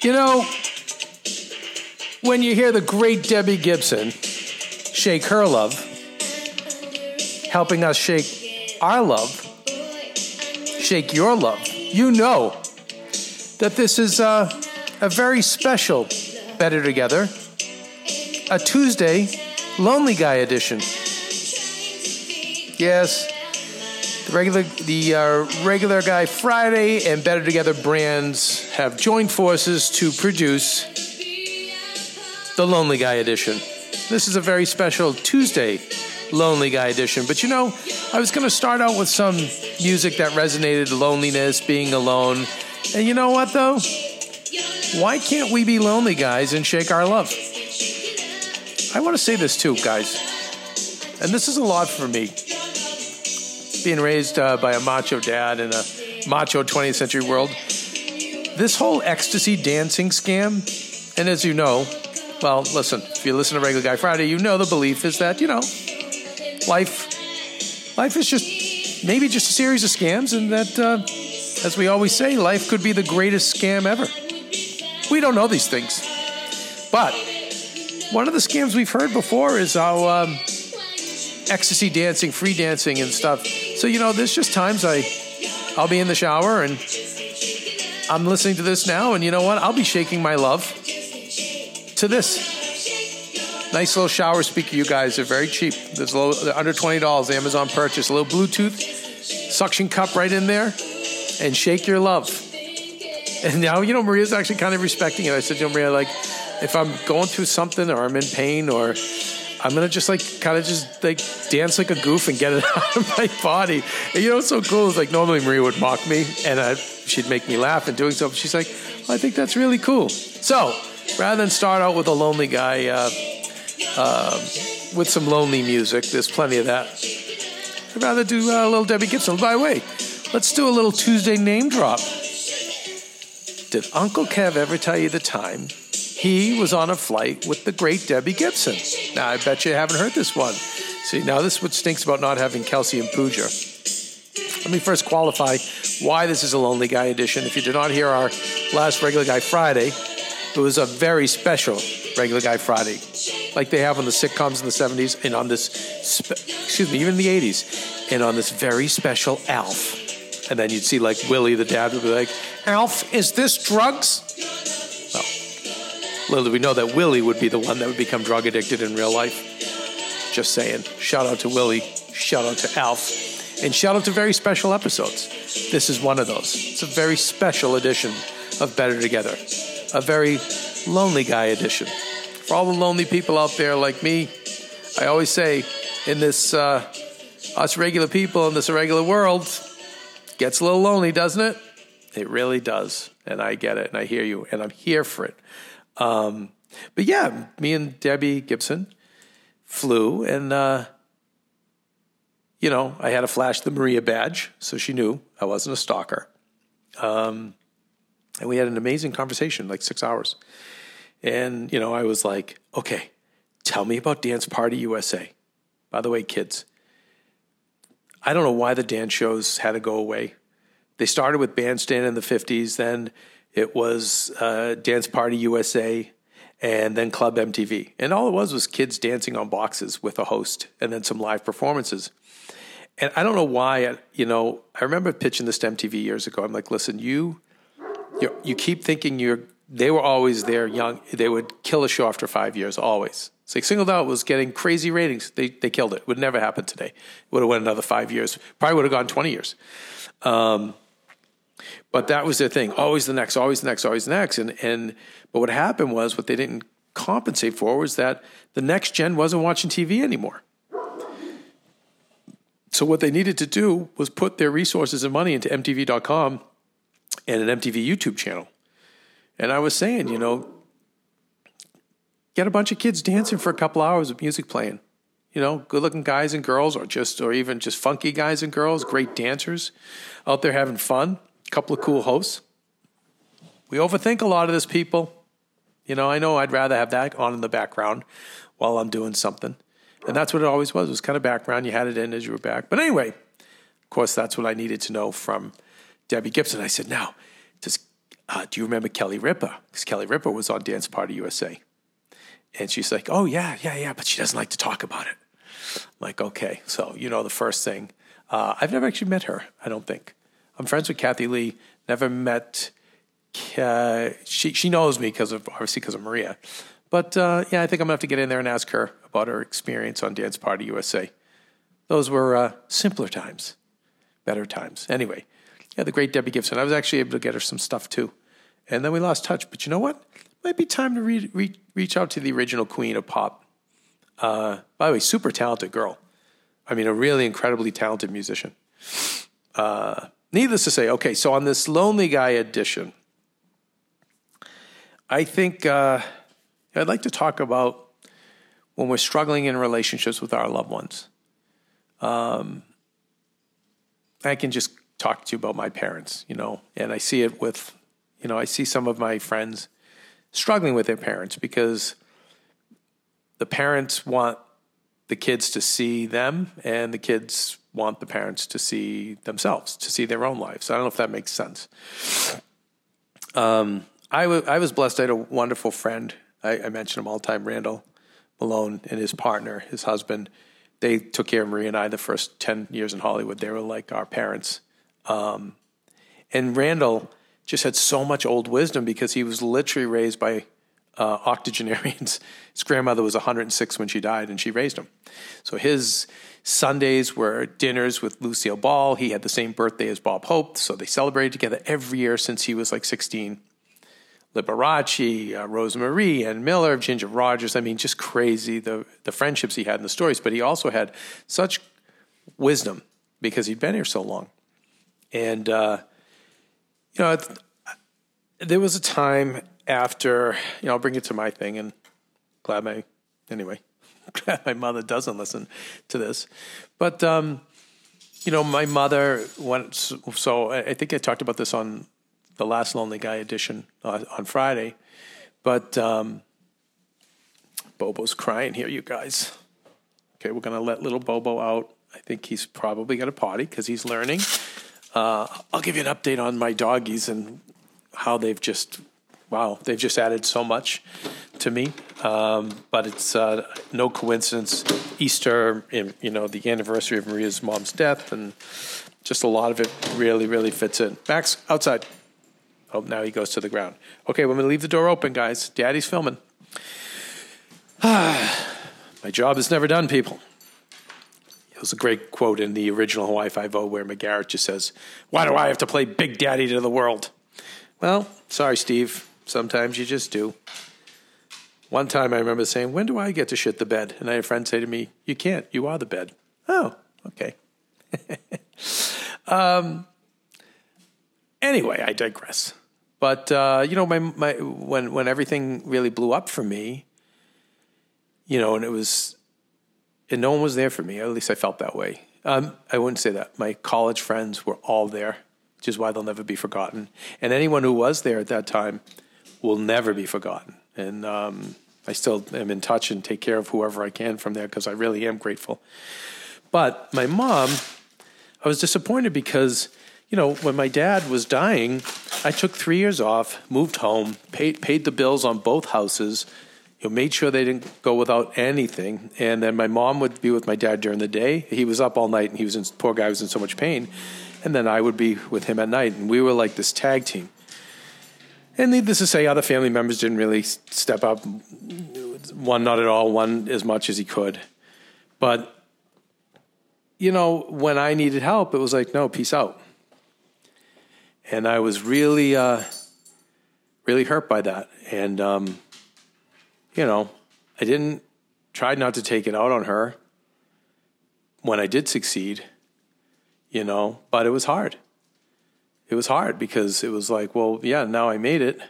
You know, when you hear the great Debbie Gibson shake her love, helping us shake our love, shake your love, you know that this is a very special Better Together, a Tuesday Lonely Guy edition. Yes, the regular Guy Friday and Better Together brands have joined forces to produce the Lonely Guy edition. This is a very special Tuesday Lonely Guy edition. But you know, I was going to start out with some music that resonated loneliness, being alone. And you know what, though? Why can't we be lonely guys and shake our love? I want to say this too, guys. And this is a lot for me. Being raised by a macho dad in a macho 20th century world, this whole ecstasy dancing scam, and as you know, well, listen, if you listen to Regular Guy Friday, you know the belief is that, you know, life is just maybe just a series of scams, and that, as we always say, life could be the greatest scam ever. We don't know these things, but one of the scams we've heard before is how ecstasy dancing, free dancing and stuff. So, you know, there's just times I'll be in the shower and I'm listening to this now, and you know what? I'll be shaking my love to this. Nice little shower speaker, you guys. They're very cheap. They're under $20, Amazon purchase. A little Bluetooth suction cup right in there and shake your love. And now, you know, Maria's actually kind of respecting it. I said, you know, Maria, like, if I'm going through something or I'm in pain or I'm going to just like kind of just like dance like a goof and get it out of my body. And you know what's so cool is like normally Maria would mock me and she'd make me laugh and doing so. But she's like, well, I think that's really cool. So rather than start out with a lonely guy with some lonely music, there's plenty of that. I'd rather do a little Debbie Gibson. By the way, let's do a little Tuesday name drop. Did Uncle Kev ever tell you the time he was on a flight with the great Debbie Gibson? Now, I bet you haven't heard this one. See, now this is what stinks about not having Kelsey and Pooja. Let me first qualify why this is a Lonely Guy edition. If you did not hear our last Regular Guy Friday, it was a very special Regular Guy Friday, like they have on the sitcoms in the 70s and on this, even in the 80s, and on this very special Alf. And then you'd see like Willie, the dad, would be like, Alf, is this drugs? Little did we know that Willie would be the one that would become drug addicted in real life. Just saying. Shout out to Willie. Shout out to Alf. And shout out to very special episodes. This is one of those. It's a very special edition of Better Together. A very Lonely Guy edition. For all the lonely people out there like me, I always say, in this, us regular people in this irregular world, gets a little lonely, doesn't it? It really does. And I get it. And I hear you. And I'm here for it. But yeah, me and Debbie Gibson flew, and you know, I had to flash the Maria badge, so she knew I wasn't a stalker. And we had an amazing conversation, like 6 hours. And, you know, I was like, okay, tell me about Dance Party USA. By the way, kids, I don't know why the dance shows had to go away. They started with Bandstand in the 50s, then it was Dance Party USA, and then Club MTV. And all it was kids dancing on boxes with a host and then some live performances. And I don't know why, you know, I remember pitching this to MTV years ago. I'm like, listen, you keep thinking they were always there young. They would kill a show after 5 years, always. It's like Singled Out was getting crazy ratings. They killed it. It would never happen today. It would have went another 5 years. Probably would have gone 20 years. But that was their thing. Always the next, always the next, always the next. But what happened was what they didn't compensate for was that the next gen wasn't watching TV anymore. So what they needed to do was put their resources and money into MTV.com and an MTV YouTube channel. And I was saying, you know, get a bunch of kids dancing for a couple hours of music playing. You know, good-looking guys and girls or even just funky guys and girls, great dancers out there having fun, a couple of cool hosts. We overthink a lot of this, people. You know I'd rather have that on in the background while I'm doing something. And that's what it always was. It was kind of background. You had it in as you were back. But anyway, of course, that's what I needed to know from Debbie Gibson. I said, now, do you remember Kelly Ripa? Because Kelly Ripa was on Dance Party USA. And she's like, oh, yeah, but she doesn't like to talk about it. I'm like, okay. So, you know, the first thing, I've never actually met her, I don't think. I'm friends with Kathy Lee, never met, she knows me because of Maria. But, yeah, I think I'm going to have to get in there and ask her about her experience on Dance Party USA. Those were simpler times, better times. Anyway, yeah, the great Debbie Gibson. I was actually able to get her some stuff, too. And then we lost touch. But you know what? Might be time to reach out to the original queen of pop. By the way, super talented girl. I mean, a really incredibly talented musician. Needless to say, okay, so on this Lonely Guy edition, I think I'd like to talk about when we're struggling in relationships with our loved ones. I can just talk to you about my parents, you know, and I see it with, you know, I see some of my friends struggling with their parents because the parents want the kids to see them and the kids want the parents to see themselves, to see their own lives. I don't know if that makes sense. I was blessed. I had a wonderful friend. I mentioned him all the time, Randall Malone and his partner, his husband. They took care of Marie and I the first 10 years in Hollywood. They were like our parents. And Randall just had so much old wisdom because he was literally raised by octogenarians. His grandmother was 106 when she died, and she raised him. So his Sundays were dinners with Lucille Ball. He had the same birthday as Bob Hope, so they celebrated together every year since he was like 16. Liberace, Rose Marie, Ann Miller, Ginger Rogers. I mean, just crazy, the friendships he had and the stories. But he also had such wisdom because he'd been here so long. And you know, there was a time after, you know, I'll bring it to my thing, and glad my mother doesn't listen to this. But, you know, my mother went, so I think I talked about this on the last Lonely Guy edition on Friday, but Bobo's crying here, you guys. Okay, we're going to let little Bobo out. I think he's probably going to potty because he's learning. I'll give you an update on my doggies and how they've just added so much to me. But it's no coincidence, Easter, and, you know, the anniversary of Maria's mom's death, and just a lot of it really, really fits in. Max, outside. Oh, now he goes to the ground. Okay, we're going to leave the door open, guys. Daddy's filming. My job is never done, people. It was a great quote in the original Hawaii Five-O where McGarrett just says, why do I have to play Big Daddy to the world? Well, sorry, Steve. Sometimes you just do. One time I remember saying, when do I get to shit the bed? And I had a friend say to me, you can't. You are the bed. Oh, okay. Anyway, I digress. But, you know, when everything really blew up for me, you know, and it was... And no one was there for me, or at least I felt that way. I wouldn't say that. My college friends were all there, which is why they'll never be forgotten. And anyone who was there at that time will never be forgotten. And I still am in touch and take care of whoever I can from there because I really am grateful. But my mom, I was disappointed because, you know, when my dad was dying, I took 3 years off, moved home, paid the bills on both houses, you know, made sure they didn't go without anything. And then my mom would be with my dad during the day. He was up all night and poor guy was in so much pain. And then I would be with him at night. And we were like this tag team. And needless to say, other family members didn't really step up. One, not at all. One, as much as he could. But, you know, when I needed help, it was like, no, peace out. And I was really, really hurt by that. And, you know, I tried not to take it out on her when I did succeed, you know, but it was hard. It was hard because it was like, well, yeah, now I made it.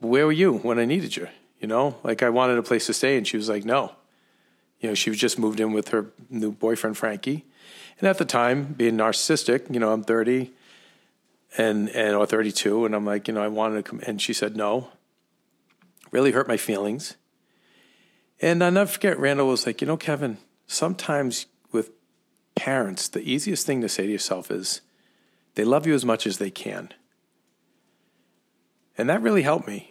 Where were you when I needed you? You know, like I wanted a place to stay and she was like, no. You know, she was just moved in with her new boyfriend, Frankie. And at the time, being narcissistic, you know, I'm 30 or 32. And I'm like, you know, I wanted to come. And she said, no. Really hurt my feelings. And I'll never forget, Randall was like, you know, Kevin, sometimes with parents, the easiest thing to say to yourself is they love you as much as they can. And that really helped me.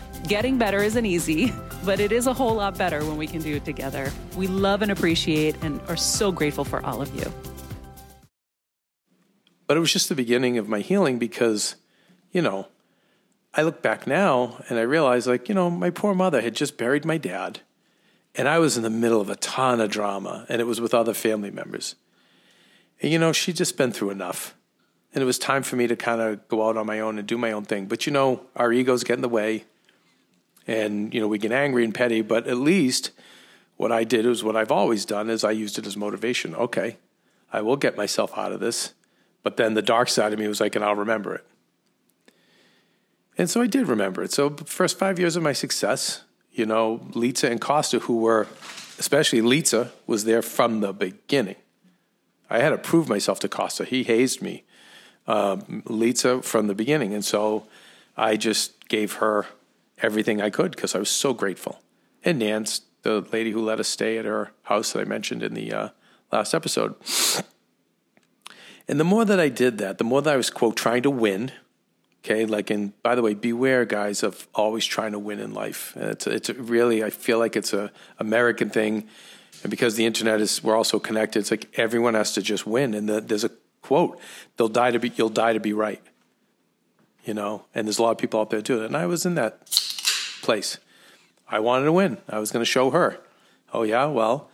Getting better isn't easy, but it is a whole lot better when we can do it together. We love and appreciate and are so grateful for all of you. But it was just the beginning of my healing because, you know, I look back now and I realize, like, you know, my poor mother had just buried my dad and I was in the middle of a ton of drama and it was with other family members. And, you know, she'd just been through enough and it was time for me to kind of go out on my own and do my own thing. But, you know, our egos get in the way. And, you know, we get angry and petty, but at least what I did was what I've always done is I used it as motivation. Okay, I will get myself out of this. But then the dark side of me was like, and I'll remember it. And so I did remember it. So the first 5 years of my success, you know, Litsa and Costa, who were, especially Litsa, was there from the beginning. I had to prove myself to Costa. He hazed me. Litsa from the beginning. And so I just gave her everything I could because I was so grateful. And Nance, the lady who let us stay at her house that I mentioned in the last episode. And the more that I did that, the more that I was, quote, trying to win. Okay, like, and by the way, beware, guys, of always trying to win in life. It's really, I feel like it's a American thing. And because the internet is, we're all so connected, it's like everyone has to just win. And there's a quote, you'll die to be right. You know, and there's a lot of people out there doing it. And I was in that place. I wanted to win. I was going to show her. Oh, yeah, well,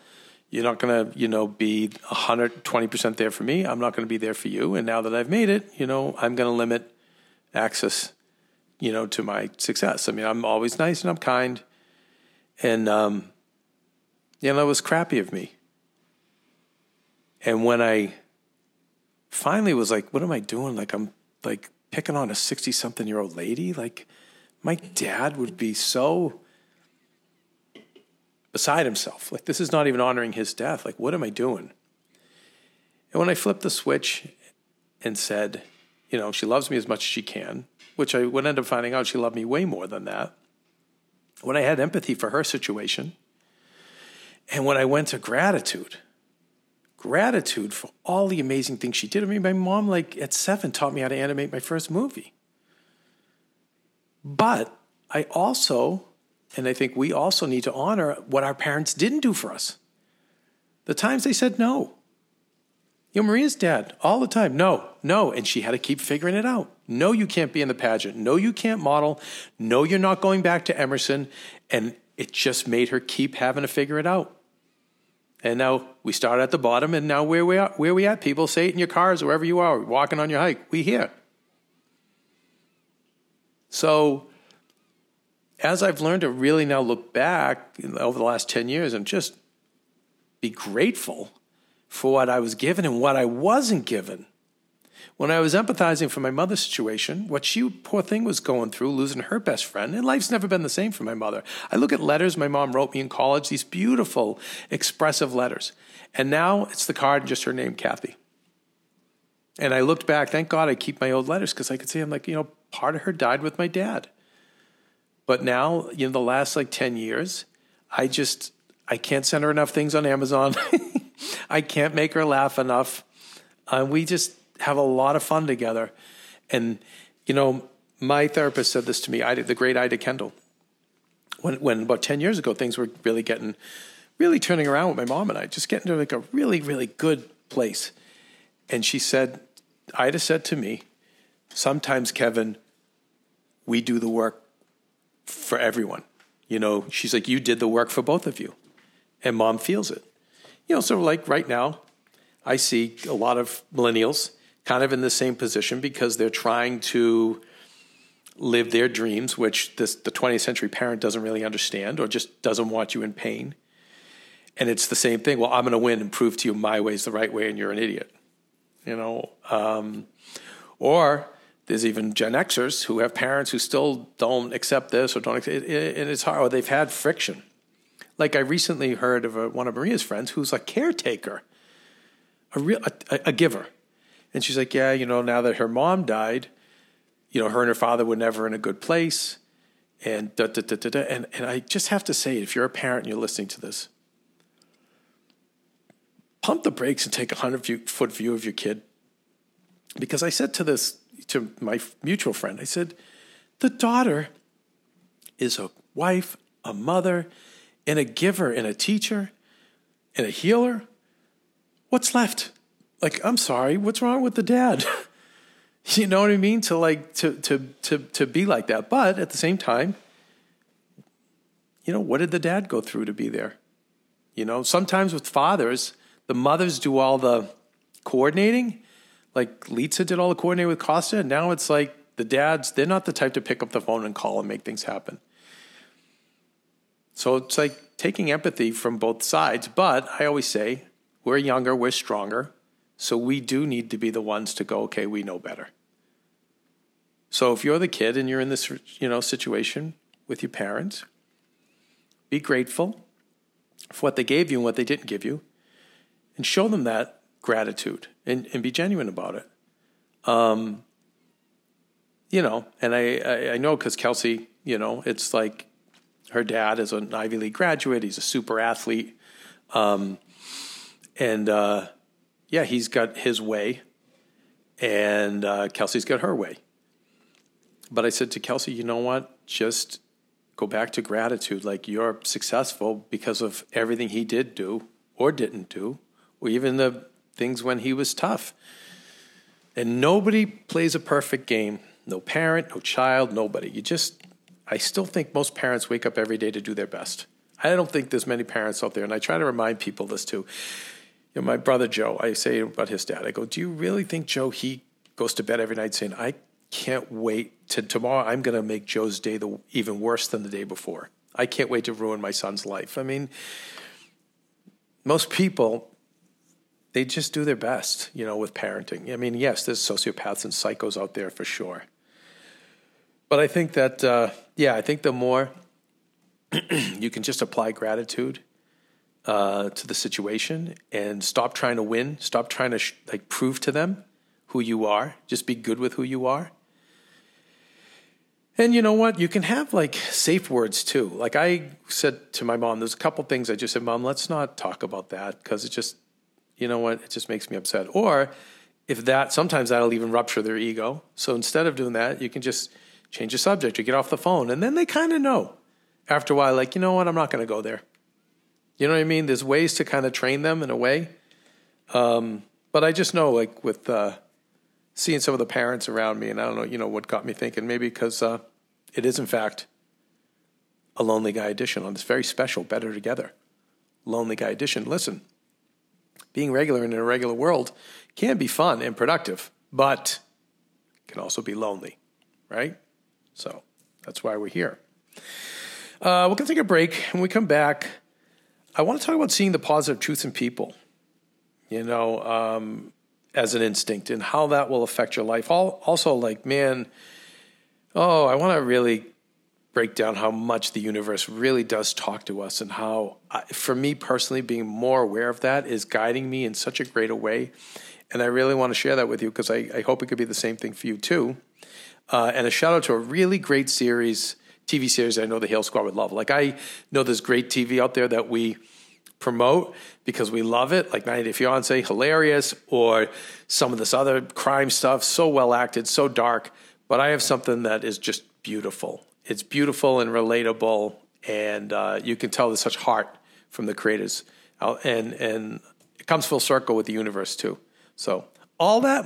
you're not going to, you know, be 120% there for me. I'm not going to be there for you. And now that I've made it, you know, I'm going to limit access, you know, to my success. I mean, I'm always nice and I'm kind. And, you know, it was crappy of me. And when I finally was like, what am I doing? Like, I'm like picking on a 60-something-year-old lady, like my dad would be so beside himself. Like, this is not even honoring his death. Like, what am I doing? And when I flipped the switch and said, you know, she loves me as much as she can, which I would end up finding out she loved me way more than that. When I had empathy for her situation, and when I went to gratitude for all the amazing things she did. I mean, my mom, like, at 7, taught me how to animate my first movie. But I also, and I think we also need to honor what our parents didn't do for us. The times they said no. You know, Maria's dad, all the time, no, no. And she had to keep figuring it out. No, you can't be in the pageant. No, you can't model. No, you're not going back to Emerson. And it just made her keep having to figure it out. And now we start at the bottom, and now where we at? People say it in your cars, wherever you are, walking on your hike. We here. So as I've learned to really now look back over the last 10 years and just be grateful for what I was given and what I wasn't given. When I was empathizing for my mother's situation, what she, poor thing, was going through, losing her best friend, and life's never been the same for my mother. I look at letters my mom wrote me in college, these beautiful, expressive letters. And now it's the card, just her name, Kathy. And I looked back, thank God I keep my old letters, because I could see, I'm like, you know, part of her died with my dad. But now, you know, the last like 10 years, I can't send her enough things on Amazon. I can't make her laugh enough. We just have a lot of fun together. And, you know, my therapist said this to me, the great Ida Kendall, when about 10 years ago, things were really turning around with my mom and I, just getting to like a really, really good place. And she said, Ida said to me, sometimes, Kevin, we do the work for everyone. You know, she's like, you did the work for both of you. And mom feels it. You know, so like right now, I see a lot of millennials kind of in the same position because they're trying to live their dreams, which the 20th century parent doesn't really understand or just doesn't want you in pain. And it's the same thing. Well, I'm going to win and prove to you my way is the right way and you're an idiot. You know, or there's even Gen Xers who have parents who still don't accept this or don't accept it, and it's hard, or they've had friction. Like I recently heard of one of Maria's friends who's a caretaker, a giver. And she's like, yeah, you know, now that her mom died, you know, her and her father were never in a good place. And And I just have to say, if you're a parent and you're listening to this, pump the brakes and take a 100-foot view of your kid. Because I said to my mutual friend, I said, the daughter is a wife, a mother, and a giver, and a teacher, and a healer. What's left? Like, I'm sorry, what's wrong with the dad? You know what I mean? To like, to be like that. But at the same time, you know, what did the dad go through to be there? You know, sometimes with fathers, the mothers do all the coordinating. Like Letza did all the coordinating with Costa. And now it's like the dads, they're not the type to pick up the phone and call and make things happen. So it's like taking empathy from both sides. But I always say, we're younger, we're stronger. So we do need to be the ones to go, okay, we know better. So if you're the kid and you're in this, you know, situation with your parents, be grateful for what they gave you and what they didn't give you. And show them that gratitude and be genuine about it. You know, and I know because Kelsey, you know, it's like, her dad is an Ivy League graduate. He's a super athlete. Yeah, he's got his way. And Kelsey's got her way. But I said to Kelsey, you know what? Just go back to gratitude. Like, you're successful because of everything he did do or didn't do, or even the things when he was tough. And nobody plays a perfect game. No parent, no child, nobody. I still think most parents wake up every day to do their best. I don't think there's many parents out there, and I try to remind people this too. You know, my brother Joe, I say about his dad, I go, do you really think, Joe, he goes to bed every night saying, I can't wait to tomorrow, I'm going to make Joe's day even worse than the day before. I can't wait to ruin my son's life. I mean, most people, they just do their best, you know, with parenting. I mean, yes, there's sociopaths and psychos out there for sure. But I think that, I think the more you can just apply gratitude to the situation and stop trying to win, stop trying to prove to them who you are, just be good with who you are. And you know what? You can have safe words too. Like I said to my mom, there's a couple things I just said, Mom, let's not talk about that because it just, you know what? It just makes me upset. Or if that, sometimes that'll even rupture their ego. So instead of doing that, you can just change the subject or get off the phone. And then they kind of know after a while, like, you know what, I'm not going to go there. You know what I mean? There's ways to kind of train them in a way. But I just know, like, with seeing some of the parents around me, and I don't know, you know, what got me thinking, maybe because it is, in fact, a Lonely Guy edition on this very special Better Together Lonely Guy edition. Listen, being regular in an irregular world can be fun and productive, but can also be lonely, right? So that's why we're here. We're going to take a break. When we come back, I want to talk about seeing the positive truths in people, you know, as an instinct, and how that will affect your life. Also, like, man, I want to really break down how much the universe really does talk to us, and how, for me personally, being more aware of that is guiding me in such a greater way. And I really want to share that with you, because I hope it could be the same thing for you too. And a shout out to a really great TV series I know the Hill Squad would love. Like, I know there's great TV out there that we promote because we love it, like 90 Day Fiance, hilarious, or some of this other crime stuff, so well acted, so dark. But I have something that is just beautiful. It's beautiful and relatable, and you can tell there's such heart from the creators. And it comes full circle with the universe too. So all that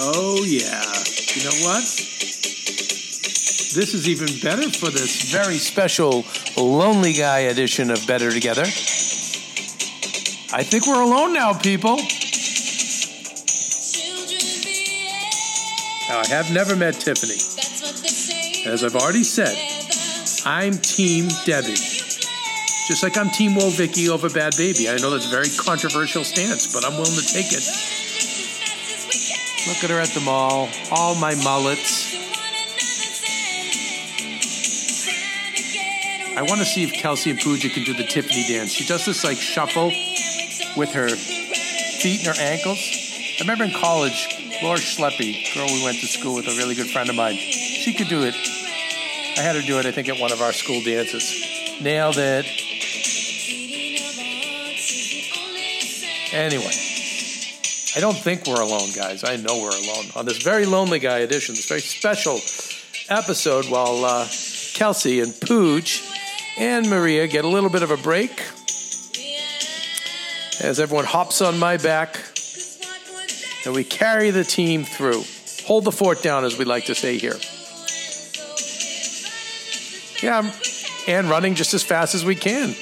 Oh, yeah. You know what? This is even better for this very special Lonely Guy edition of Better Together. I think we're alone now, people. Now, I have never met Tiffany. As I've already said, I'm Team Debbie. Just like I'm Team Woe Vicky over Bad Baby. I know that's a very controversial stance, but I'm willing to take it. Look at her at the mall, all my mullets. I want to see if Kelsey and Pooja can do the Tiffany dance. She does this like shuffle with her feet and her ankles. I remember in college, Laura Schleppe, girl we went to school with, a really good friend of mine, she could do it. I had her do it, I think, at one of our school dances. Nailed it. Anyway, I don't think we're alone, guys. I know we're alone on this very Lonely Guy edition, this very special episode, while Kelsey and Pooch and Maria get a little bit of a break as everyone hops on my back and we carry the team through. Hold the fort down, as we like to say here. Yeah, and running just as fast as we can.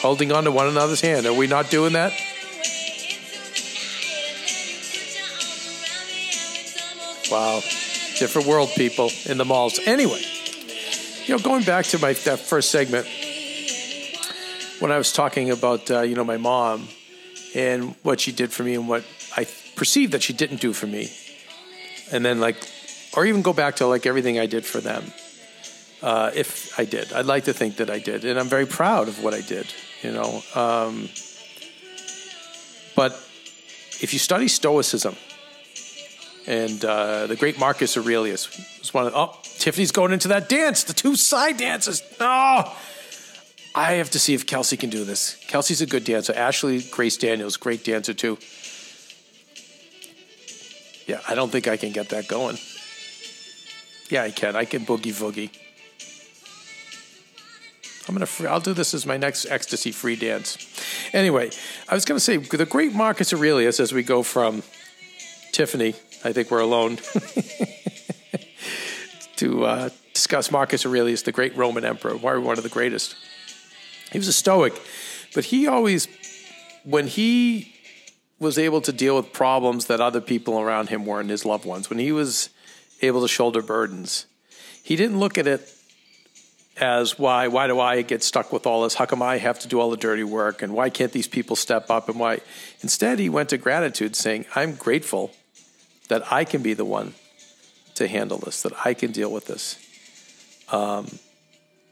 Holding on to one another's hand. Are we not doing that? Wow, different world, people, in the malls. Anyway, you know, going back to that first segment, when I was talking about, you know, my mom and what she did for me and what I perceived that she didn't do for me. And then, like, or even go back to, like, everything I did for them. If I did, I'd like to think that I did. And I'm very proud of what I did, you know. But if you study Stoicism, and the great Marcus Aurelius was one of Tiffany's going into that dance, the two side dances. No, I have to see if Kelsey can do this. Kelsey's a good dancer. Ashley Grace Daniels, great dancer too. Yeah, I don't think I can get that going. Yeah, I can. I can boogie woogie. I'll do this as my next ecstasy free dance. Anyway, I was going to say the great Marcus Aurelius, as we go from Tiffany, I think we're alone, to discuss Marcus Aurelius, the great Roman emperor, one of the greatest. He was a Stoic, but he always, when he was able to deal with problems that other people around him weren't, his loved ones, when he was able to shoulder burdens, he didn't look at it as why do I get stuck with all this? How come I have to do all the dirty work? And why can't these people step up? And why? Instead, he went to gratitude, saying, I'm grateful that I can be the one to handle this, that I can deal with this.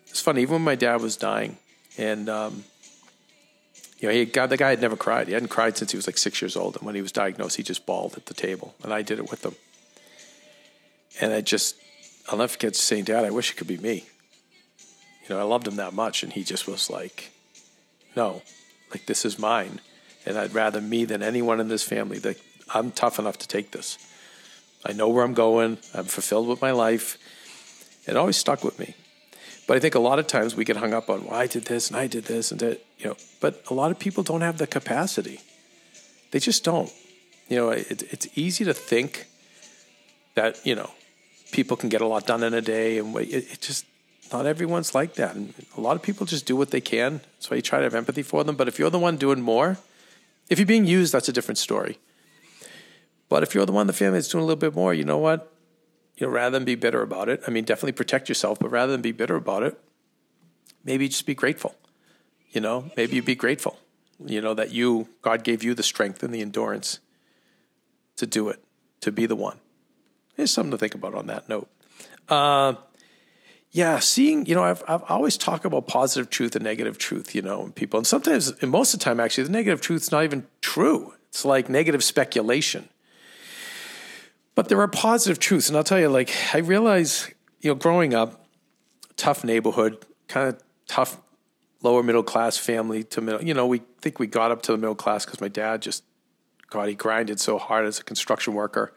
It's funny, even when my dad was dying, and the guy had never cried. He hadn't cried since he was like 6 years old. And when he was diagnosed, he just bawled at the table. And I did it with him. And I'll never forget saying, Dad, I wish it could be me. You know, I loved him that much, and he just was like, no, like this is mine, and I'd rather me than anyone in this family. That I'm tough enough to take this. I know where I'm going. I'm fulfilled with my life. It always stuck with me. But I think a lot of times we get hung up on, well, I did this and that, you know. But a lot of people don't have the capacity. They just don't. You know, it's easy to think that, you know, people can get a lot done in a day, and it just. Not everyone's like that. And a lot of people just do what they can. So you try to have empathy for them. But if you're the one doing more, if you're being used, that's a different story. But if you're the one in the family that's doing a little bit more, you know what? You know, rather than be bitter about it, I mean, definitely protect yourself, but rather than be bitter about it, maybe just be grateful. You know, maybe you be grateful, you know, that God gave you the strength and the endurance to do it, to be the one. There's something to think about on that note. Yeah, seeing, you know, I've always talked about positive truth and negative truth, you know, and people. And sometimes, and most of the time, actually, the negative truth's not even true. It's like negative speculation. But there are positive truths. And I'll tell you, like, I realize, you know, growing up, tough neighborhood, kind of tough lower middle class family to middle. You know, we think we got up to the middle class because my dad just, God, he grinded so hard as a construction worker.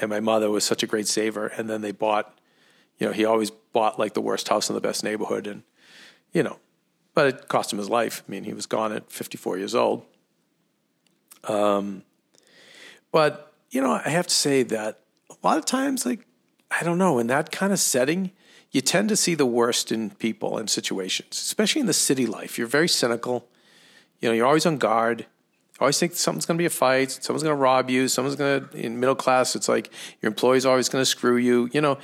And my mother was such a great saver. And then they bought, you know, he always bought like the worst house in the best neighborhood, and, you know, but it cost him his life. I mean, he was gone at 54 years old. But, you know, I have to say that a lot of times, like, I don't know, in that kind of setting, you tend to see the worst in people and situations, especially in the city life. You're very cynical. You know, you're always on guard. I always think something's going to be a fight. Someone's going to rob you. Someone's going to, in middle class, it's like your employee's always going to screw you, you know.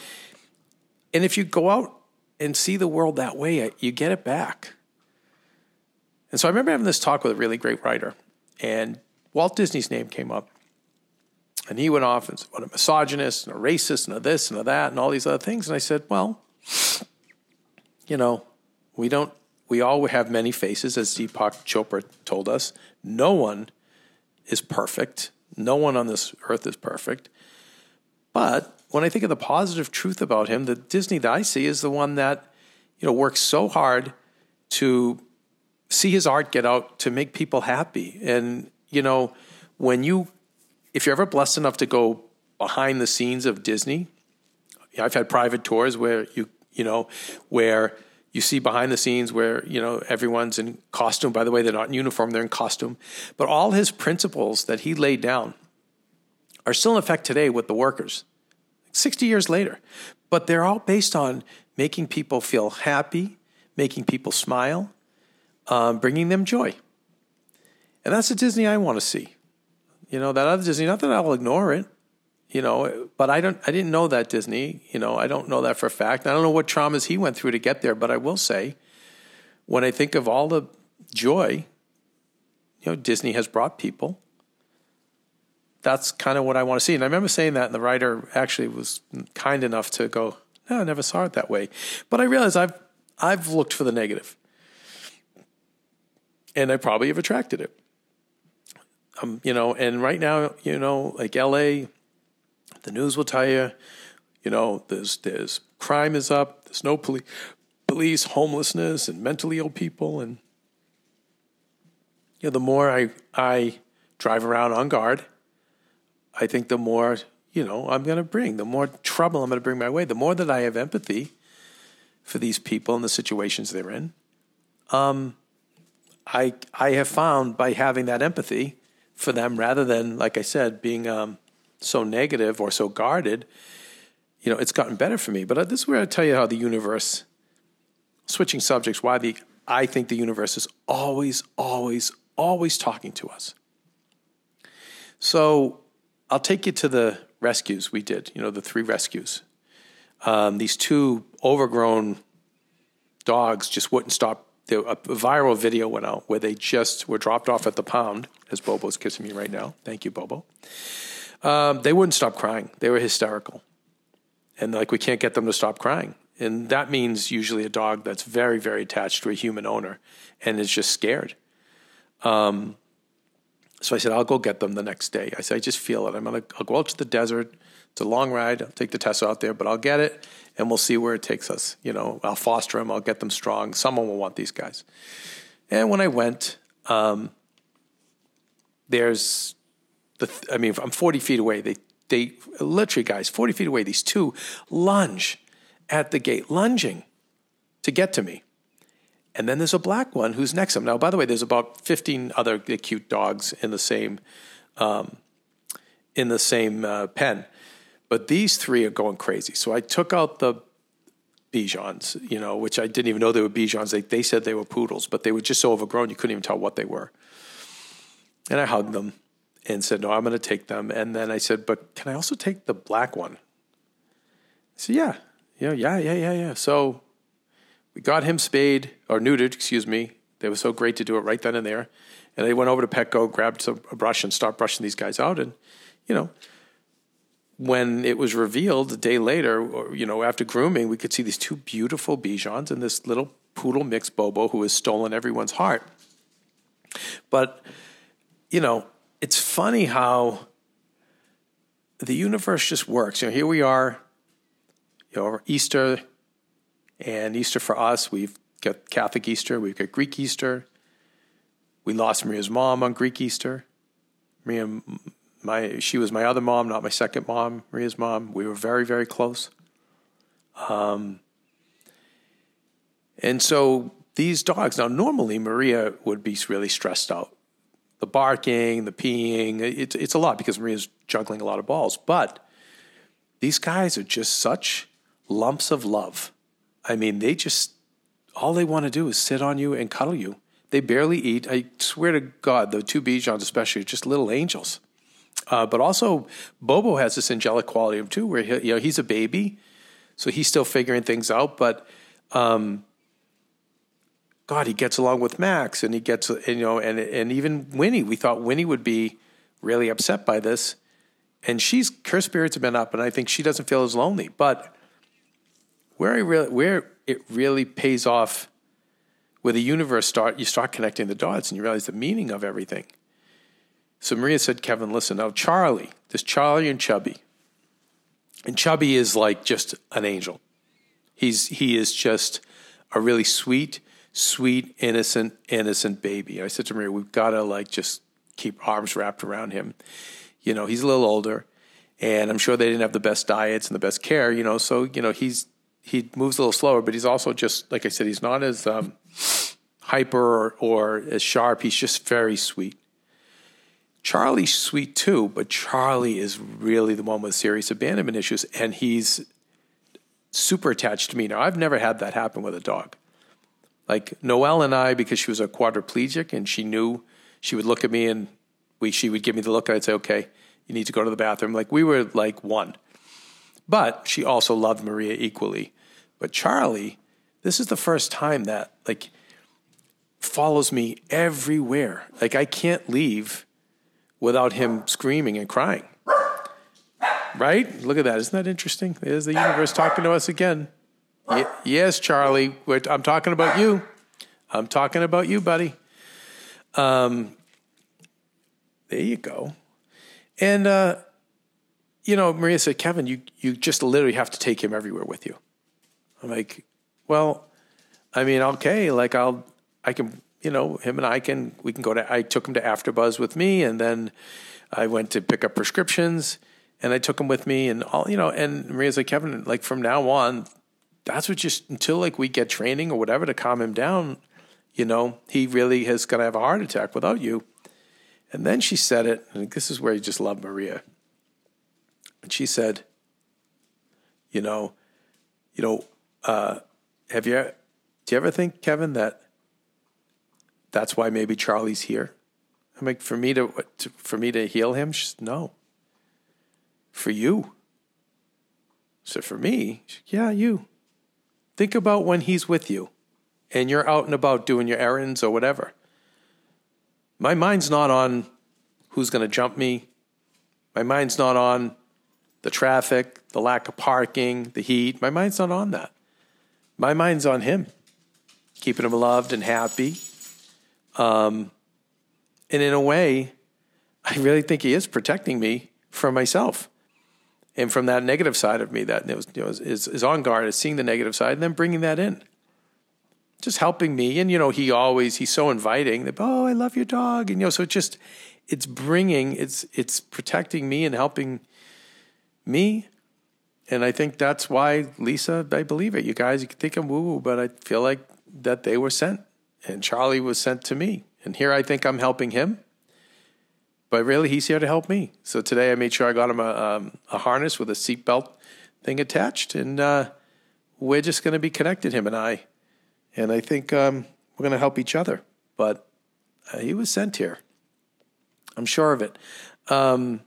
And if you go out and see the world that way, you get it back. And so I remember having this talk with a really great writer, and Walt Disney's name came up, and he went off and said, what a misogynist and a racist and a this and a that and all these other things. And I said, well, you know, we all have many faces, as Deepak Chopra told us. No one is perfect. No one on this earth is perfect. But when I think of the positive truth about him, the Disney that I see is the one that, you know, works so hard to see his art get out, to make people happy. And, you know, if you're ever blessed enough to go behind the scenes of Disney, I've had private tours where where you see behind the scenes where, you know, everyone's in costume. By the way, they're not in uniform, they're in costume. But all his principles that he laid down are still in effect today with the workers. 60 years later, but they're all based on making people feel happy, making people smile, bringing them joy. And that's the Disney I want to see. You know, that other Disney, not that I'll ignore it, you know, but I didn't know that Disney, you know, I don't know that for a fact. I don't know what traumas he went through to get there, but I will say, when I think of all the joy, you know, Disney has brought people, that's kind of what I want to see. And I remember saying that, and the writer actually was kind enough to go, no, I never saw it that way. But I realized I've looked for the negative. And I probably have attracted it. You know, and right now, you know, like LA, the news will tell you, you know, there's crime is up, there's no police, homelessness, and mentally ill people. And, you know, the more I drive around on guard, I think the more, you know, I'm going to bring, the more trouble I'm going to bring my way, the more that I have empathy for these people and the situations they're in. I have found by having that empathy for them rather than, like I said, being so negative or so guarded, you know, it's gotten better for me. But this is where I tell you how the universe, switching subjects, why I think the universe is always, always, always talking to us. So I'll take you to the rescues we did, you know, the three rescues. These two overgrown dogs just wouldn't stop. A viral video went out where they just were dropped off at the pound, as Bobo's kissing me right now. Thank you, Bobo. They wouldn't stop crying. They were hysterical. And like, we can't get them to stop crying. And that means usually a dog that's very, very attached to a human owner and is just scared. So I said, I'll go get them the next day. I said, I just feel it. I'll go out to the desert. It's a long ride. I'll take the Tesla out there, but I'll get it and we'll see where it takes us. You know, I'll foster them. I'll get them strong. Someone will want these guys. And when I went, I'm 40 feet away. They literally, guys, 40 feet away, these two lunge at the gate, lunging to get to me. And then there's a black one who's next to him. Now, by the way, there's about 15 other cute dogs in the same pen. But these three are going crazy. So I took out the Bichons, you know, which I didn't even know they were Bichons. They said they were poodles, but they were just so overgrown you couldn't even tell what they were. And I hugged them and said, no, I'm going to take them. And then I said, but can I also take the black one? I said, yeah. So we got him spayed or neutered, excuse me. They were so great to do it right then and there. And they went over to Petco, grabbed a brush and started brushing these guys out. And, you know, when it was revealed a day later, or, you know, after grooming, we could see these two beautiful Bichons and this little poodle mix Bobo who has stolen everyone's heart. But, you know, it's funny how the universe just works. You know, here we are, you know, Easter. And Easter for us, we've got Catholic Easter, we've got Greek Easter. We lost Maria's mom on Greek Easter. She was my other mom, not my second mom, Maria's mom. We were very, very close. And so these dogs, now normally Maria would be really stressed out. The barking, the peeing, it's a lot because Maria's juggling a lot of balls. But these guys are just such lumps of love. I mean, they just, all they want to do is sit on you and cuddle you. They barely eat. I swear to God, the two Bichons especially are just little angels. But also, Bobo has this angelic quality of him too, where he, you know, he's a baby, so he's still figuring things out. But God, he gets along with Max, and he gets, you know, and even Winnie. We thought Winnie would be really upset by this, and her spirits have been up, and I think she doesn't feel as lonely, but. Where it really pays off, where the universe you start connecting the dots and you realize the meaning of everything. So Maria said, Kevin, listen, now Charlie, there's Charlie and Chubby. And Chubby is like just an angel. He is just a really sweet, sweet, innocent baby. And I said to Maria, we've got to like just keep arms wrapped around him. You know, he's a little older and I'm sure they didn't have the best diets and the best care, you know, so, you know, he moves a little slower, but he's also just, like I said, he's not as hyper or as sharp. He's just very sweet. Charlie's sweet too, but Charlie is really the one with serious abandonment issues, and he's super attached to me. Now, I've never had that happen with a dog. Like Noelle and I, because she was a quadriplegic, and she knew she would look at me, and she would give me the look, and I'd say, okay, you need to go to the bathroom. Like we were like one. But she also loved Maria equally. But Charlie, this is the first time that, like, follows me everywhere. Like, I can't leave without him screaming and crying. Right? Look at that. Isn't that interesting? There's the universe talking to us again. Yes, Charlie. I'm talking about you. I'm talking about you, buddy. There you go. And, you know, Maria said, Kevin, you just literally have to take him everywhere with you. I'm like, well, I mean, okay, like I can you know, him and I can go to, I took him to After Buzz with me, and then I went to pick up prescriptions and I took him with me, and all, you know, and Maria's like, Kevin, like from now on, that's what just until like we get training or whatever to calm him down, you know, he really is going to have a heart attack without you. And then she said it, and this is where you just love Maria. And she said, do you ever think, Kevin, that that's why maybe Charlie's here? I'm like, for me to heal him? She said, no. For you. So for me, she said, yeah, you. Think about when he's with you and you're out and about doing your errands or whatever. My mind's not on who's going to jump me. My mind's not on the traffic, the lack of parking, the heat. My mind's not on that. My mind's on him, keeping him loved and happy. And in a way, I really think he is protecting me from myself and from that negative side of me that is on guard, is seeing the negative side and then bringing that in. Just helping me. And, you know, he's so inviting that, oh, I love your dog. And, you know, so it's protecting me and helping me. And I think that's why, Lisa, I believe it. You guys, you can think I'm woo-woo, but I feel like that they were sent. And Charlie was sent to me. And here I think I'm helping him. But really, he's here to help me. So today I made sure I got him a harness with a seatbelt thing attached. And we're just going to be connected, him and I. And I think we're going to help each other. But he was sent here. I'm sure of it. Now,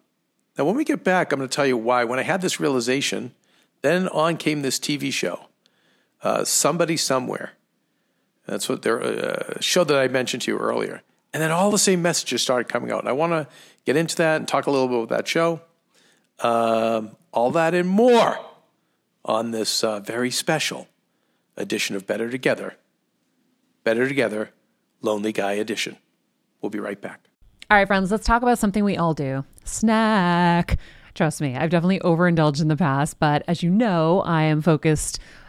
when we get back, I'm going to tell you why. When I had this realization, then on came this TV show, Somebody Somewhere. That's what their show that I mentioned to you earlier. And then all the same messages started coming out. And I want to get into that and talk a little bit about that show. All that and more on this very special edition of Better Together. Better Together, Lonely Guy Edition. We'll be right back. All right, friends, let's talk about something we all do. Snack. Trust me, I've definitely overindulged in the past, but as you know, I am focused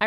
I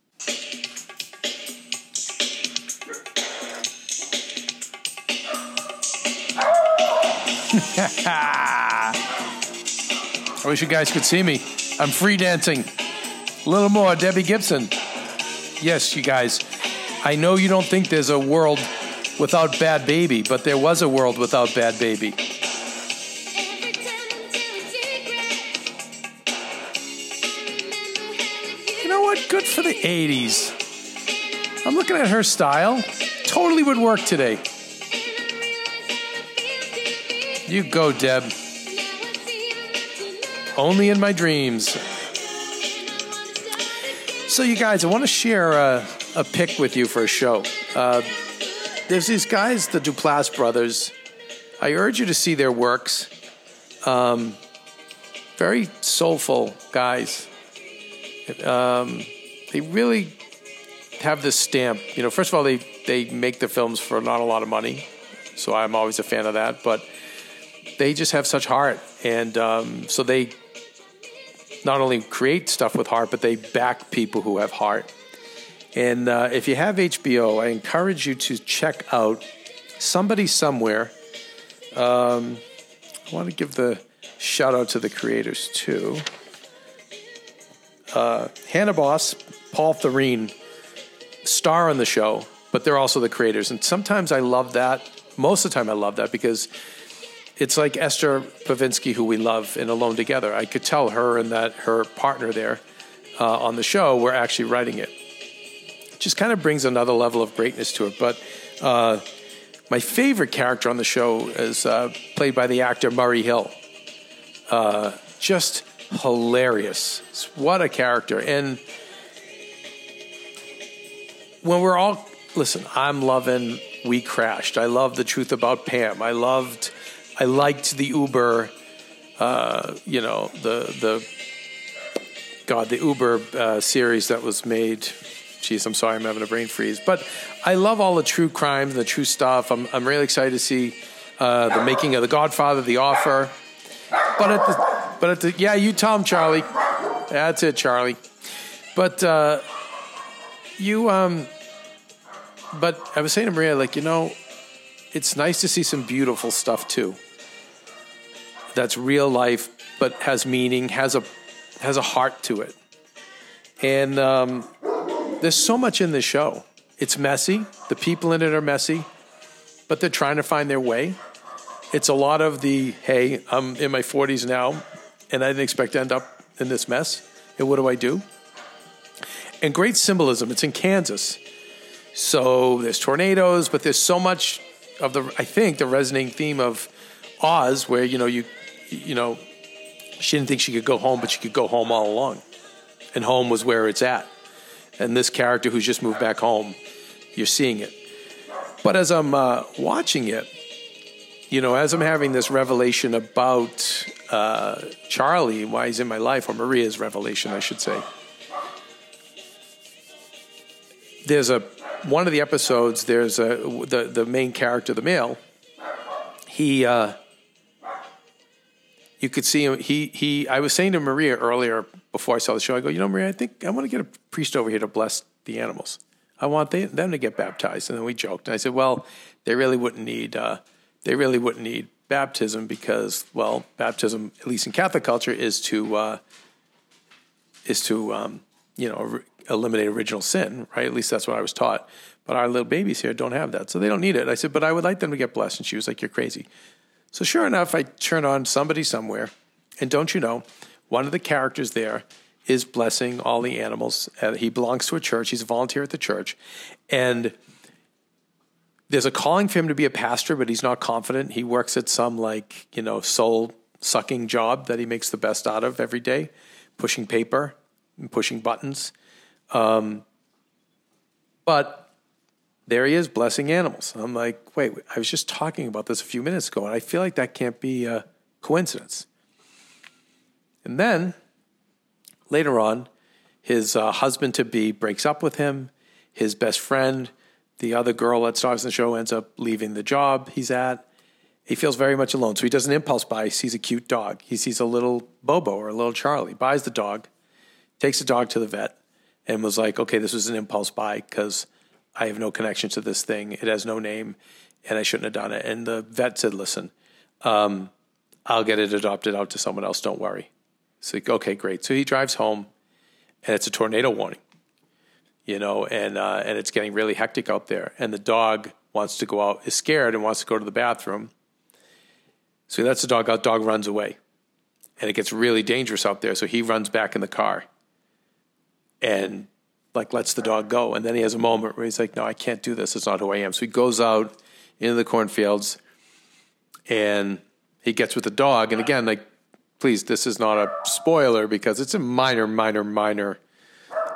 I wish you guys could see me. I'm free dancing. A little more, Debbie Gibson. Yes, you guys, I know you don't think there's a world without Bad Baby, but there was a world without Bad Baby. You know what? Good for the 80s. I'm looking at her style. Totally would work today. You go, Deb. Only in my dreams. So you guys, I want to share a pic with you for a show. There's these guys, the Duplass Brothers. I urge you to see their works. Very soulful guys. They really have this stamp. You know, first of all, they make the films for not a lot of money, so I'm always a fan of that. But they just have such heart, and so they not only create stuff with heart, but they back people who have heart. And if you have HBO, I encourage you to check out Somebody Somewhere. I want to give the shout out to the creators too. Hannah Boss, Paul Tharine star on the show, but they're also the creators. And sometimes I love that. Most of the time I love that because it's like Esther Bavinsky, who we love in Alone Together. I could tell her and that her partner there on the show were actually writing it. It just kind of brings another level of greatness to it. But my favorite character on the show is played by the actor Murray Hill. Just hilarious. What a character. And when we're all... Listen, I'm loving We Crashed. I love The Truth About Pam. I liked the Uber, the Uber series that was made. Jeez, I'm sorry, I'm having a brain freeze. But I love all the true crime, the true stuff. I'm really excited to see the making of The Godfather, The Offer. But yeah, you tell him, Charlie. That's it, Charlie. But but I was saying to Maria, like, you know, it's nice to see some beautiful stuff too. That's real life, but has meaning, has a heart to it. And there's so much in this show. It's messy. The people in it are messy, but they're trying to find their way. It's a lot of the, hey, I'm in my 40s now, and I didn't expect to end up in this mess, and what do I do? And great symbolism. It's in Kansas. So there's tornadoes, but there's so much of the resonating theme of Oz, where, you know, she didn't think she could go home, but she could go home all along. And home was where it's at. And this character who's just moved back home, you're seeing it. But as I'm watching it, you know, as I'm having this revelation about Charlie, why he's in my life, or Maria's revelation, I should say. There's one of the episodes, there's the main character, the male. He, you could see him. He. I was saying to Maria earlier before I saw the show, I go, you know, Maria, I think I want to get a priest over here to bless the animals. I want them to get baptized. And then we joked, and I said, well, they really wouldn't need. They really wouldn't need baptism because, well, baptism, at least in Catholic culture, is to eliminate original sin, right? At least that's what I was taught. But our little babies here don't have that, so they don't need it. I said, but I would like them to get blessed. And she was like, you're crazy. So sure enough, I turn on Somebody Somewhere, and don't you know, one of the characters there is blessing all the animals. He belongs to a church. He's a volunteer at the church, and there's a calling for him to be a pastor, but he's not confident. He works at some, like, you know, soul-sucking job that he makes the best out of every day, pushing paper and pushing buttons. But there he is blessing animals. I'm like, wait, I was just talking about this a few minutes ago, and I feel like that can't be a coincidence. And then later on, his husband-to-be breaks up with him, his best friend. The other girl that stars in the show ends up leaving the job he's at. He feels very much alone. So he does an impulse buy. He sees a cute dog. He sees a little Bobo or a little Charlie. Buys the dog, takes the dog to the vet, and was like, okay, this was an impulse buy because I have no connection to this thing. It has no name, and I shouldn't have done it. And the vet said, listen, I'll get it adopted out to someone else. Don't worry. It's like, okay, great. So he drives home, and it's a tornado warning. You know, and it's getting really hectic out there. And the dog wants to go out, is scared, and wants to go to the bathroom. So he lets the dog out. Dog runs away. And it gets really dangerous out there. So he runs back in the car and, like, lets the dog go. And then he has a moment where he's like, no, I can't do this. It's not who I am. So he goes out into the cornfields, and he gets with the dog. And again, like, please, this is not a spoiler because it's a minor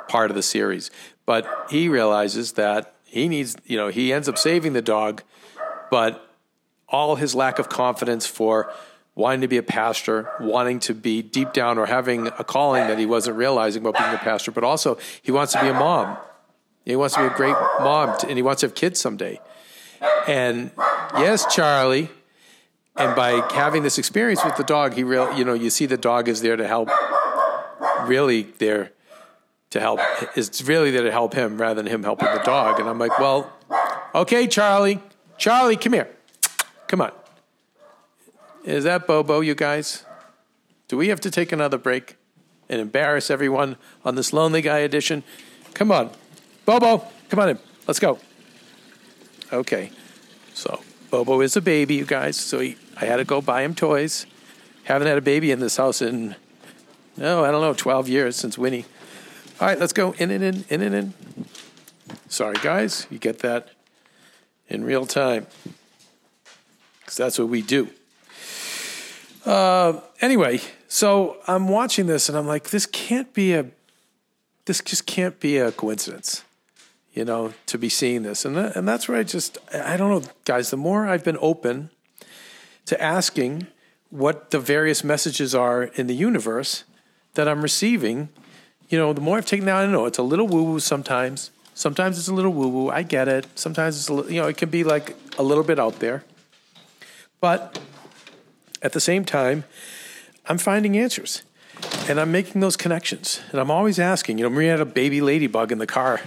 part of the series. But he realizes that he needs, you know, he ends up saving the dog, but all his lack of confidence for wanting to be a pastor, wanting to be deep down or having a calling that he wasn't realizing about being a pastor, but also he wants to be a mom. He wants to be a great mom, and he wants to have kids someday. And yes, Charlie. And by having this experience with the dog, he really, you know, you see the dog is there to help, really there to help. It's really there to help him rather than him helping the dog. And I'm like, well, okay, Charlie, come here. Come on. Is that Bobo, you guys? Do we have to take another break and embarrass everyone on this Lonely Guy edition? Come on. Bobo, come on in. Let's go. Okay. So Bobo is a baby, you guys. So I had to go buy him toys. Haven't had a baby in this house in, no, I don't know, 12 years since Winnie. All right, let's go. In. Sorry, guys. You get that in real time. Because that's what we do. Anyway, so I'm watching this and I'm like, this just can't be a coincidence, you know, to be seeing this. And that's where I don't know, guys, the more I've been open to asking what the various messages are in the universe that I'm receiving, you know, the more I've taken that, I know it's a little woo-woo sometimes. Sometimes it's a little woo-woo. I get it. Sometimes it's, you know, it can be like a little bit out there. But at the same time, I'm finding answers. And I'm making those connections. And I'm always asking, you know, Maria had a baby ladybug in the car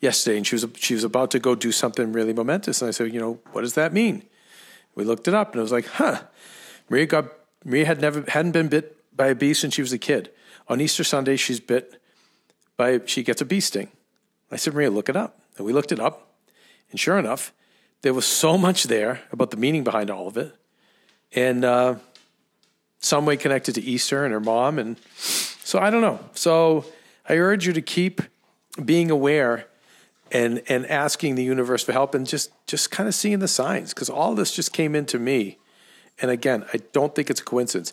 yesterday, and she was about to go do something really momentous. And I said, you know, what does that mean? We looked it up, and I was like, huh. Maria hadn't been bit by a bee since she was a kid. On Easter Sunday, she gets a bee sting. I said, Maria, look it up. And we looked it up. And sure enough, there was so much there about the meaning behind all of it. And some way connected to Easter and her mom. And so I don't know. So I urge you to keep being aware and asking the universe for help and just kind of seeing the signs, because all this just came into me. And again, I don't think it's a coincidence.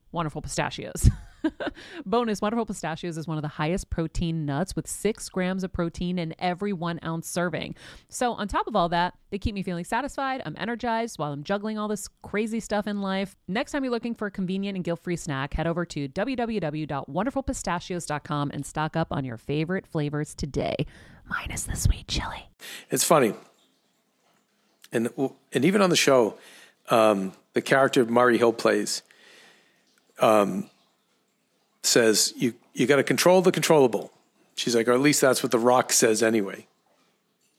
Wonderful Pistachios. Bonus, Wonderful Pistachios is one of the highest protein nuts, with 6 grams of protein in every 1 ounce serving. So on top of all that, they keep me feeling satisfied. I'm energized while I'm juggling all this crazy stuff in life. Next time you're looking for a convenient and guilt-free snack, head over to www.wonderfulpistachios.com and stock up on your favorite flavors today, minus the sweet chili. It's funny. And even on the show, the character Murray Hill plays, says, you got to control the controllable. She's like, or at least that's what The Rock says anyway.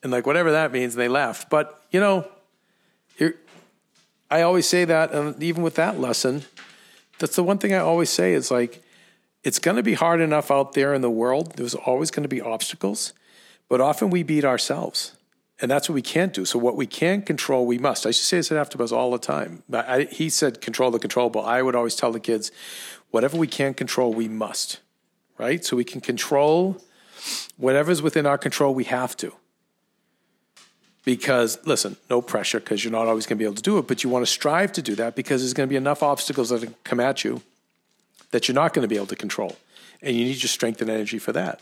And like, whatever that means, they laughed. But, you know, I always say that, and even with that lesson, that's the one thing I always say is like, it's going to be hard enough out there in the world. There's always going to be obstacles, but often we beat ourselves. And that's what we can't do. So what we can control, we must. I used to say this at After Buzz all the time. He said, control the controllable. I would always tell the kids, whatever we can control, we must, right? So we can control whatever's within our control, we have to. Because, listen, no pressure, because you're not always going to be able to do it, but you want to strive to do that, because there's going to be enough obstacles that come at you that you're not going to be able to control. And you need your strength and energy for that.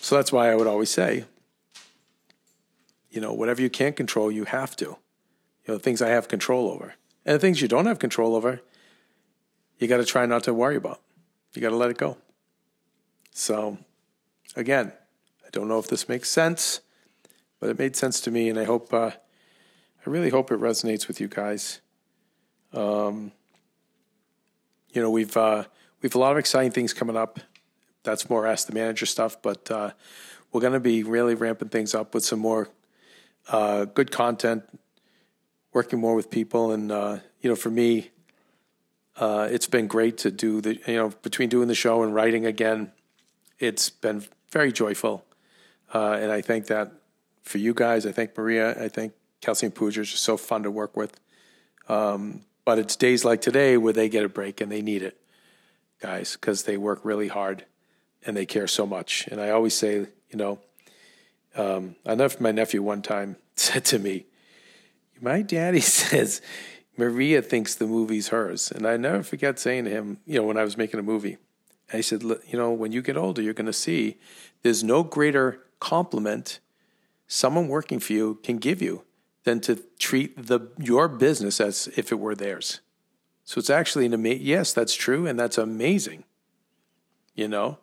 So that's why I would always say, you know, whatever you can't control, you have to. You know, the things I have control over. And the things you don't have control over, you got to try not to worry about. You got to let it go. So, again, I don't know if this makes sense, but it made sense to me, and I hope, I really hope it resonates with you guys. You know, we've a lot of exciting things coming up. That's more Ask the Manager stuff, but we're going to be really ramping things up with some more good content. working more with people. And, you know, for me, it's been great to do the, you know, between doing the show and writing again, it's been very joyful. And I think that for you guys, I think Maria, I think Kelsey and Pooja are just so fun to work with. But it's days like today where they get a break and they need it, guys, because they work really hard and they care so much. And I always say, you know, my nephew one time said to me, my daddy says Maria thinks the movie's hers. And I never forget saying to him, you know, when I was making a movie, I said, you know, when you get older, you're going to see there's no greater compliment someone working for you can give you than to treat your business as if it were theirs. So it's actually yes, that's true. And that's amazing, you know?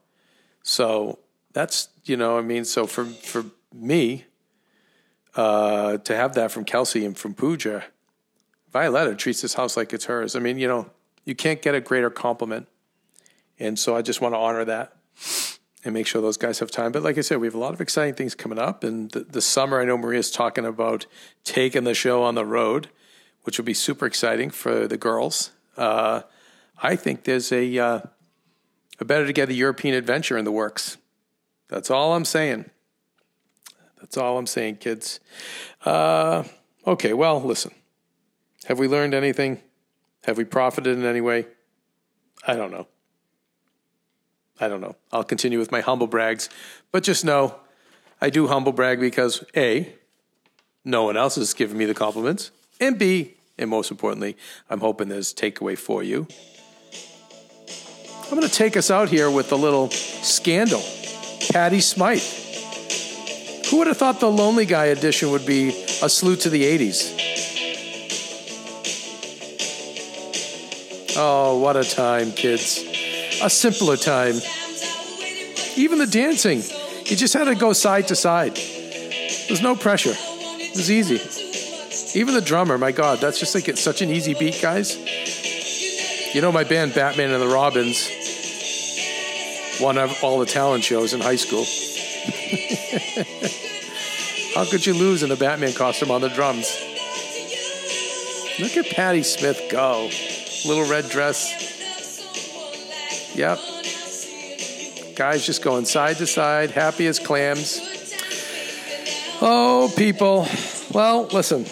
So that's, you know, I mean, so for me, to have that from Kelsey and from Pooja, Violetta treats this house like it's hers. I mean, you know, you can't get a greater compliment. And so I just want to honor that and make sure those guys have time. But like I said, we have a lot of exciting things coming up. And the summer, I know Maria's talking about taking the show on the road, which will be super exciting for the girls. I think there's a Better Together European adventure in the works. That's all I'm saying. That's all I'm saying, kids. Okay, well, listen. Have we learned anything? Have we profited in any way? I don't know. I'll continue with my humble brags. But just know, I do humble brag because A, no one else has given me the compliments. And B, and most importantly, I'm hoping there's takeaway for you. I'm going to take us out here with a little scandal. Patty Smyth. Who would have thought the Lonely Guy edition would be a salute to the 80s? Oh, what a time, kids. A simpler time. Even the dancing. You just had to go side to side. There's no pressure. It was easy. Even the drummer, my God, that's just like it's such an easy beat, guys. You know my band, Batman and the Robins, won all the talent shows in high school. How could you lose in a Batman costume on the drums? Look at Patty Smith go. Little red dress. Yep. Guys just going side to side, happy as clams. Oh, people. Well, listen.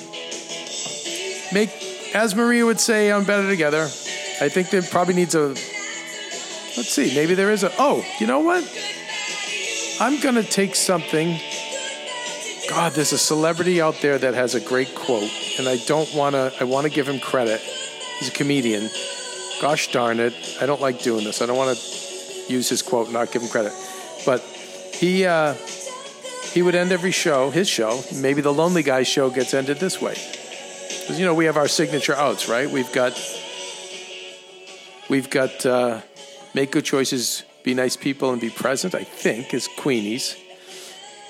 As Maria would say, I'm Better Together. I think there probably needs a... Let's see, maybe there is a... Oh, you know what? I'm going to take something... God, there's a celebrity out there that has a great quote, and I want to give him credit. He's a comedian. Gosh darn it, I don't like doing this. I don't want to use his quote and not give him credit. But he would end every show, his show, maybe the Lonely Guy show gets ended this way. Because, you know, we have our signature outs, right? We've got Make Good Choices, Be Nice People, and Be Present, I think, is Queenie's.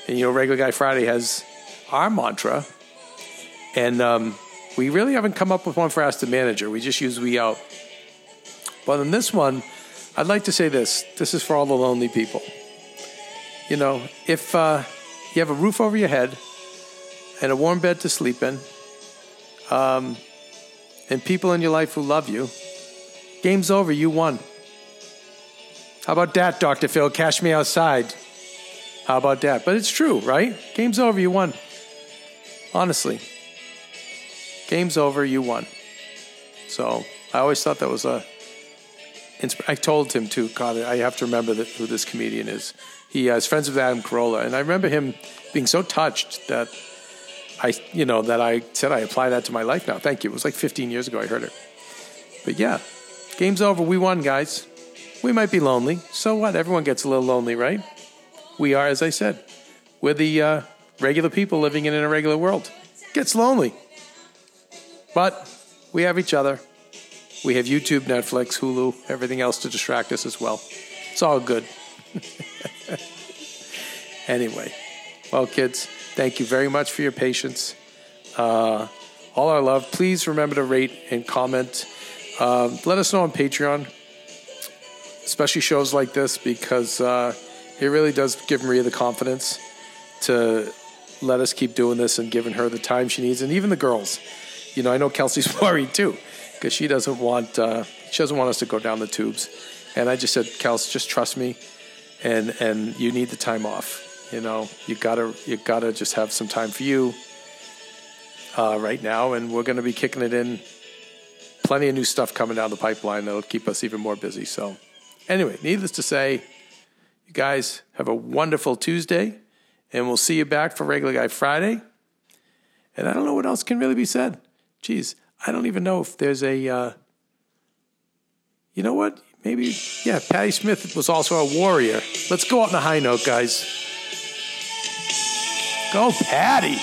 And, you know, Regular Guy Friday has our mantra. And we really haven't come up with one for Ask the Manager. We just use We Out. But in this one, I'd like to say this. This is for all the lonely people. You know, if you have a roof over your head and a warm bed to sleep in, and people in your life who love you, game's over, you won. How about that, Dr. Phil? Cash me outside. How about that? But it's true, right? Game's over, you won. Honestly. Game's over, you won. So I always thought that was I told him too. God, I have to remember who this comedian is. He is friends with Adam Carolla, and I remember him being so touched that I said I apply that to my life now. Thank you. It was like 15 years ago I heard it. But yeah, game's over. We won, guys. We might be lonely. So what? Everyone gets a little lonely, right? We are, as I said, we're the regular people living in an irregular world. Gets lonely, but we have each other. We have YouTube, Netflix, Hulu, everything else to distract us as well. It's all good. Anyway, well, kids, thank you very much for your patience. All our love. Please remember to rate and comment. Let us know on Patreon, especially shows like this, because it really does give Maria the confidence to let us keep doing this and giving her the time she needs, and even the girls. you know, I know Kelsey's worried too, because she doesn't want us to go down the tubes. And I just said, Kels, just trust me, and you need the time off. You know, you gotta just have some time for you right now, and we're gonna be kicking it in. Plenty of new stuff coming down the pipeline that'll keep us even more busy. So, anyway, needless to say, you guys have a wonderful Tuesday, and we'll see you back for Regular Guy Friday. And I don't know what else can really be said. Geez, I don't even know if there's a, you know what? Maybe, yeah, Patty Smyth was also a warrior. Let's go out on a high note, guys. Go, Patty.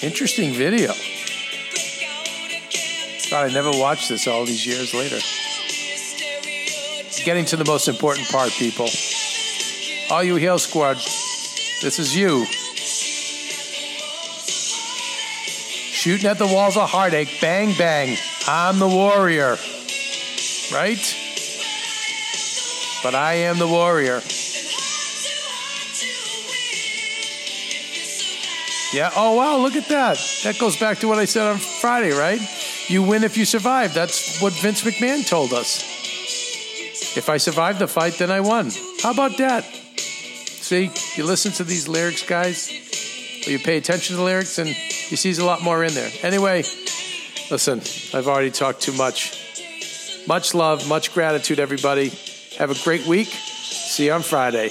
Interesting video. God, I never watched this all these years later. Getting to the most important part, people. All you Hill Squad, this is you. Shooting at the walls of heartache. Bang, bang. I'm the warrior. Right? But I am the warrior. Yeah. Oh, wow. Look at that. That goes back to what I said on Friday, right? You win if you survive. That's what Vince McMahon told us. If I survived the fight, then I won. How about that? See, you listen to these lyrics, guys, or you pay attention to the lyrics, and you see a lot more in there. Anyway, listen, I've already talked too much. Much love, much gratitude, everybody. Have a great week. See you on Friday.